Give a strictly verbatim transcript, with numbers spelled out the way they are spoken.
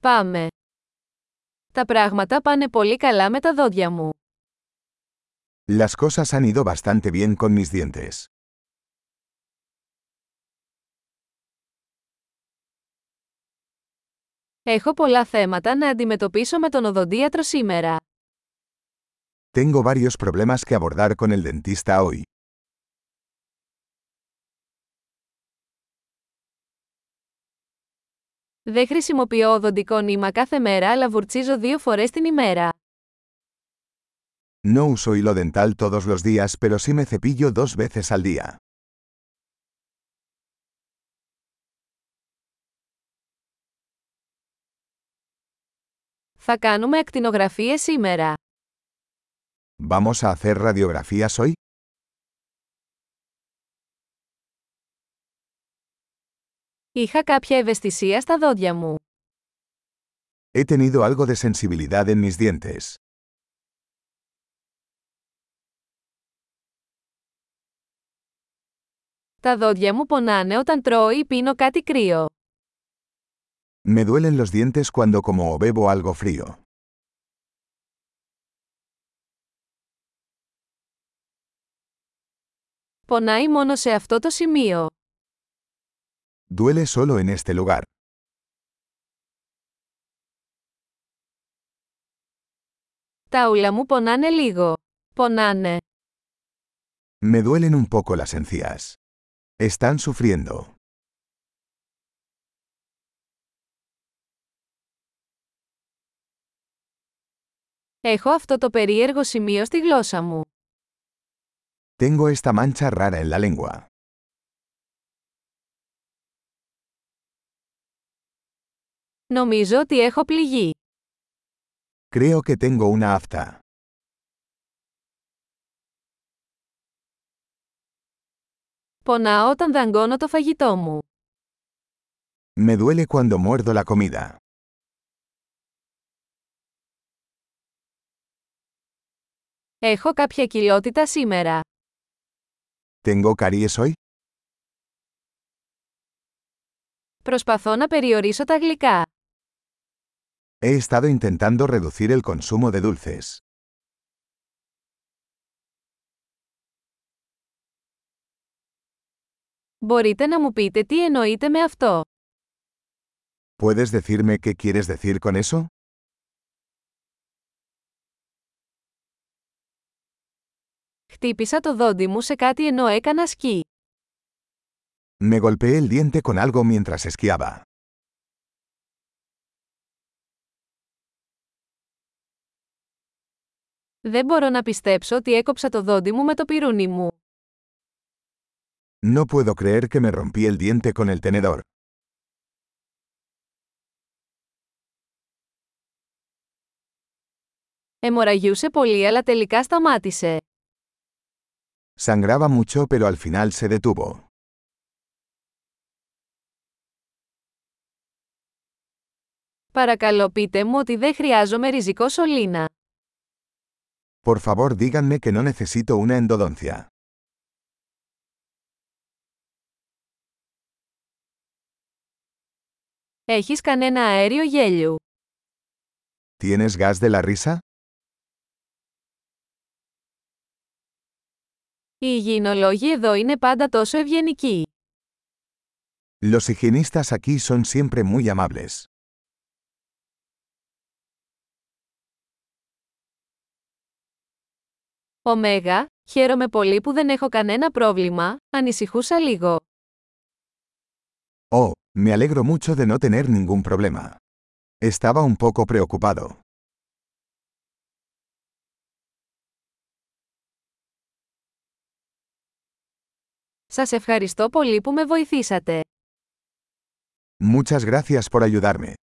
Πάμε. Τα πράγματα πάνε πολύ καλά με τα δόντια μου. Las cosas han ido bastante bien con mis dientes. Έχω πολλά θέματα να αντιμετωπίσω με τον οδοντίατρο σήμερα. Tengo varios problemas que abordar con el dentista hoy. Δεν χρησιμοποιώ οδοντικό νήμα κάθε μέρα, αλλά βουρτσίζω δύο φορές την ημέρα. No uso hilo dental todos los días, pero sí me cepillo dos veces al día. Θα κάνουμε ακτινογραφίες σήμερα. Vamos a hacer radiografías hoy? Είχα κάποια ευαισθησία στα δόντια μου. He tenido algo de sensibilidad en mis dientes. Τα δόντια μου πονάνε όταν τρώω ή πίνω κάτι κρύο. Me duelen los dientes cuando como o bebo algo frío. Πονάει μόνο σε αυτό το σημείο. Duele solo en este lugar. Τα ούλα μου πονάνε λίγο. Πονάνε. Me duelen un poco las encías. Están sufriendo. Έχω αυτό το περίεργο σημείο στη γλώσσα μου. Tengo esta mancha rara en la lengua. Νομίζω ότι έχω πληγεί. Creo que tengo una afta. Πονάω όταν δαγκώνω το φαγητό μου. Me duele cuando muerdo la comida. Έχω κάποια κοιλότητα σήμερα. Tengo caries hoy? Προσπαθώ να περιορίσω τα γλυκά. He estado intentando reducir el consumo de dulces. Μπορείτε να μου πείτε τι εννοείτε με αυτό; Puedes decirme qué quieres decir con eso? Χτύπησα το δόντι μου σε κάτι ενώ έκανα σκι. Me golpeé el diente con algo mientras esquiaba. Δεν μπορώ να πιστέψω ότι έκοψα το δόντι μου με το πιρούνι μου. No puedo creer que me rompí el diente con el tenedor. Αιμορραγιούσε πολύ, αλλά τελικά σταμάτησε. Sangraba mucho, pero al final se detuvo. Παρακαλώ πείτε μου ότι δεν χρειάζομαι ριζικό σωλήνα. Por favor, díganme que no necesito una endodoncia. Έχεις κανένα αέριο γέλιου; ¿Tienes gas de la risa? Οι υγιεινολόγοι εδώ είναι πάντα τόσο ευγενικοί. Los higienistas aquí son siempre muy amables. Ωμέγα, χαίρομαι πολύ που δεν έχω κανένα πρόβλημα, ανησυχούσα λίγο. Oh, me alegro mucho de no tener ningún problema. Estaba un poco preocupado. Σας ευχαριστώ πολύ που με βοηθήσατε. Muchas gracias por ayudarme.